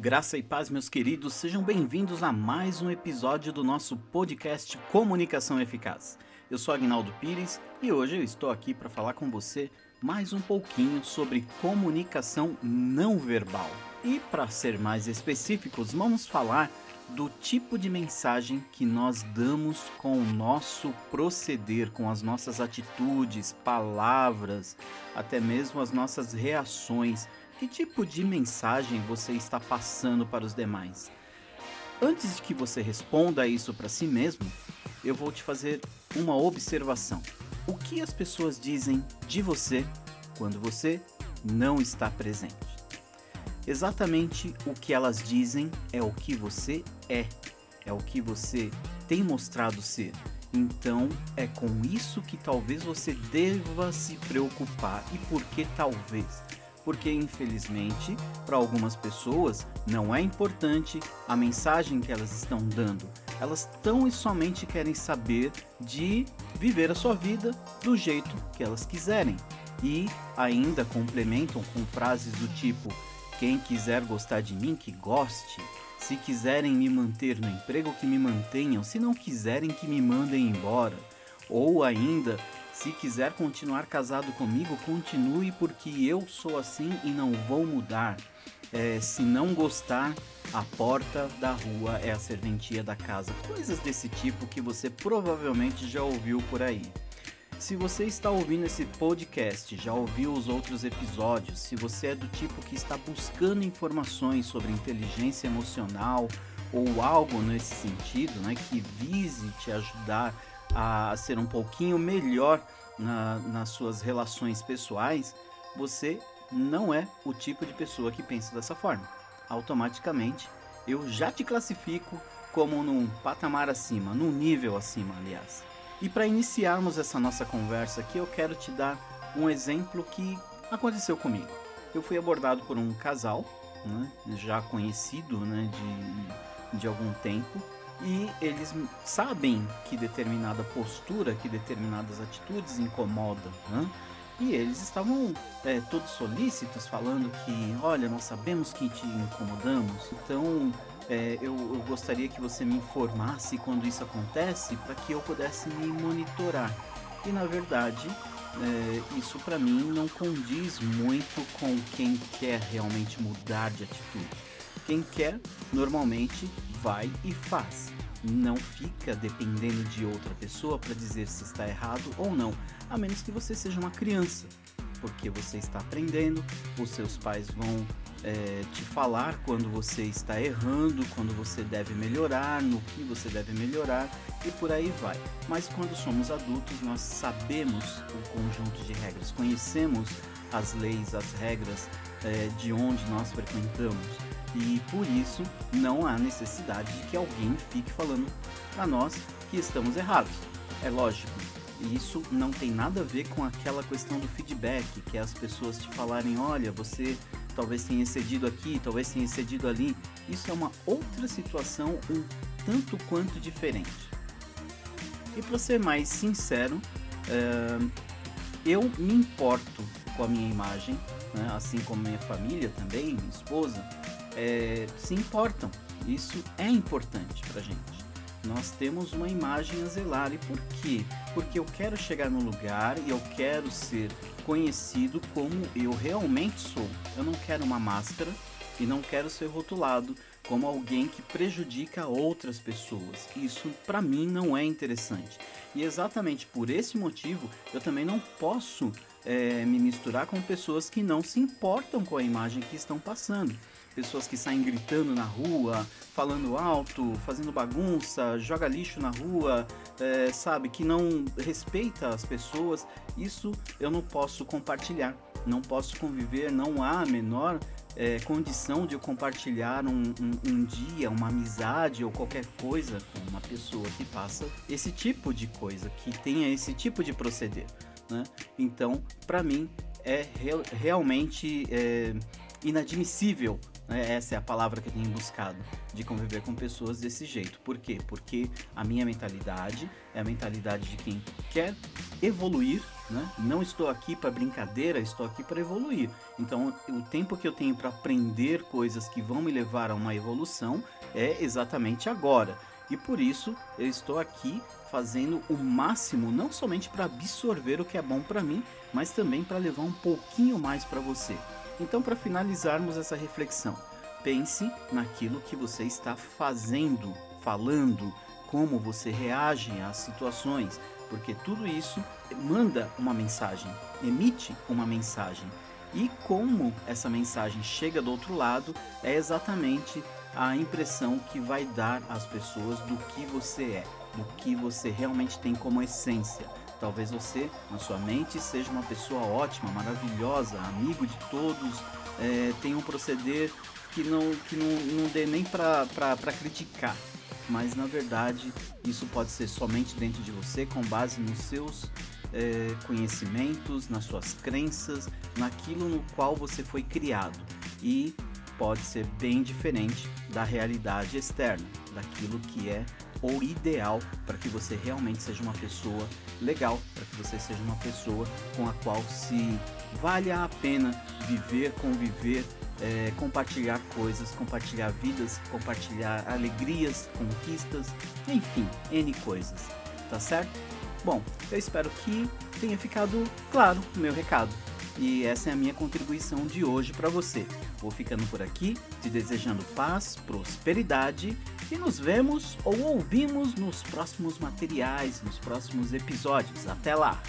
Graça e paz, meus queridos, sejam bem-vindos a mais um episódio do nosso podcast Comunicação Eficaz. Eu sou Aguinaldo Pires e hoje eu estou aqui para falar com você mais um pouquinho sobre comunicação não verbal. E para ser mais específicos, vamos falar do tipo de mensagem que nós damos com o nosso proceder, com as nossas atitudes, palavras, até mesmo as nossas reações. Que tipo de mensagem você está passando para os demais? Antes de que você responda isso para si mesmo, eu vou te fazer uma observação. O que as pessoas dizem de você quando você não está presente? Exatamente o que elas dizem é o que você é o que você tem mostrado ser. Então, é com isso que talvez você deva se preocupar. E por que talvez? Porque, infelizmente, para algumas pessoas não é importante a mensagem que elas estão dando. Elas tão e somente querem saber de viver a sua vida do jeito que elas quiserem. E ainda complementam com frases do tipo: quem quiser gostar de mim, que goste. Se quiserem me manter no emprego, que me mantenham. Se não quiserem, que me mandem embora. Ou ainda: se quiser continuar casado comigo, continue, porque eu sou assim e não vou mudar. Se não gostar, a porta da rua é a serventia da casa. Coisas desse tipo que você provavelmente já ouviu por aí. Se você está ouvindo esse podcast, já ouviu os outros episódios, se você é do tipo que está buscando informações sobre inteligência emocional ou algo nesse sentido, né, que vise te ajudar a ser um pouquinho melhor nas suas relações pessoais, você não é o tipo de pessoa que pensa dessa forma. Automaticamente, eu já te classifico como num patamar acima, num nível acima, aliás. E para iniciarmos essa nossa conversa aqui, eu quero te dar um exemplo que aconteceu comigo. Eu fui abordado por um casal, né, já conhecido, né, de algum tempo, e eles sabem que determinada postura, que determinadas atitudes incomodam, né? E eles estavam todos solícitos, falando que, olha, nós sabemos que te incomodamos, então eu gostaria que você me informasse quando isso acontece, para que eu pudesse me monitorar. E na verdade, isso para mim não condiz muito com quem quer realmente mudar de atitude. Quem quer, normalmente, vai e faz. Não fica dependendo de outra pessoa para dizer se está errado ou não, a menos que você seja uma criança, porque você está aprendendo, os seus pais vão te falar quando você está errando, quando você deve melhorar, no que você deve melhorar e por aí vai. Mas quando somos adultos, nós sabemos o conjunto de regras, conhecemos as leis, as regras de onde nós frequentamos. E por isso não há necessidade de que alguém fique falando para nós que estamos errados. É lógico, isso não tem nada a ver com aquela questão do feedback, que é as pessoas te falarem, olha, você talvez tenha excedido aqui, talvez tenha excedido ali. Isso é uma outra situação um tanto quanto diferente. E para ser mais sincero, eu me importo com a minha imagem, né, assim como minha família também, minha esposa, se importam. Isso é importante pra gente. Nós temos uma imagem a zelar. E por quê? Porque eu quero chegar no lugar e eu quero ser conhecido como eu realmente sou. Eu não quero uma máscara e não quero ser rotulado como alguém que prejudica outras pessoas. Isso pra mim não é interessante. E exatamente por esse motivo eu também não posso me misturar com pessoas que não se importam com a imagem que estão passando. Pessoas que saem gritando na rua, falando alto, fazendo bagunça, joga lixo na rua, que não respeita as pessoas. Isso eu não posso compartilhar, não posso conviver, não há a menor condição de eu compartilhar um dia, uma amizade ou qualquer coisa com uma pessoa que faça esse tipo de coisa, que tenha esse tipo de proceder, né? Então, para mim, realmente inadmissível, né? Essa é a palavra que eu tenho buscado, de conviver com pessoas desse jeito. Por quê? Porque a minha mentalidade é a mentalidade de quem quer evoluir, né? Não estou aqui para brincadeira, estou aqui para evoluir. Então, o tempo que eu tenho para aprender coisas que vão me levar a uma evolução é exatamente agora. E por isso, eu estou aqui fazendo o máximo, não somente para absorver o que é bom para mim, mas também para levar um pouquinho mais para você. Então, para finalizarmos essa reflexão, pense naquilo que você está fazendo, falando, como você reage às situações, porque tudo isso manda uma mensagem, emite uma mensagem. E como essa mensagem chega do outro lado é exatamente a impressão que vai dar às pessoas do que você é, do que você realmente tem como essência. Talvez você, na sua mente, seja uma pessoa ótima, maravilhosa, amigo de todos, tenha um proceder que não dê nem para criticar. Mas, na verdade, isso pode ser somente dentro de você, com base nos seus conhecimentos, nas suas crenças, naquilo no qual você foi criado. E pode ser bem diferente da realidade externa, daquilo que é o ideal para que você realmente seja uma pessoa legal, para que você seja uma pessoa com a qual se valha a pena viver, conviver, compartilhar coisas, compartilhar vidas, compartilhar alegrias, conquistas, enfim, N coisas, tá certo? Bom, eu espero que tenha ficado claro o meu recado e essa é a minha contribuição de hoje para você. Vou ficando por aqui, te desejando paz, prosperidade e nos vemos ou ouvimos nos próximos materiais, nos próximos episódios. Até lá!